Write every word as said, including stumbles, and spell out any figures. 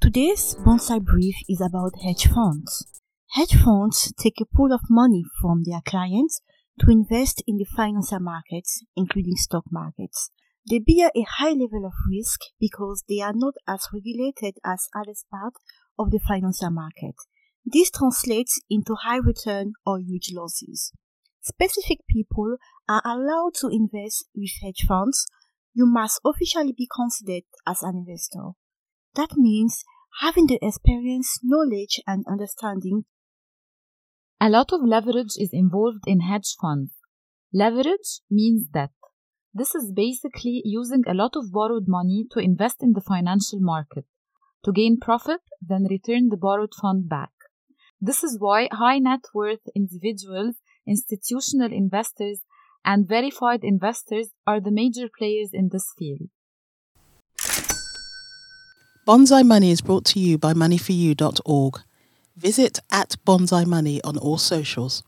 Today's Bonsai Brief is about hedge funds. Hedge funds take a pool of money from their clients to invest in the financial markets, including stock markets. They bear a high level of risk because they are not as regulated as other parts of the financial market. This translates into high return or huge losses. Specific people are allowed to invest with hedge funds. You must officially be considered as an investor. That means having the experience, knowledge, and understanding. A lot of leverage is involved in hedge funds. Leverage means debt. This is basically using a lot of borrowed money to invest in the financial market, to gain profit, then return the borrowed fund back. This is why high net worth individuals, institutional investors, and verified investors are the major players in this field. Bonsai Money is brought to you by money for you dot org. Visit at Bonsai Money on all socials.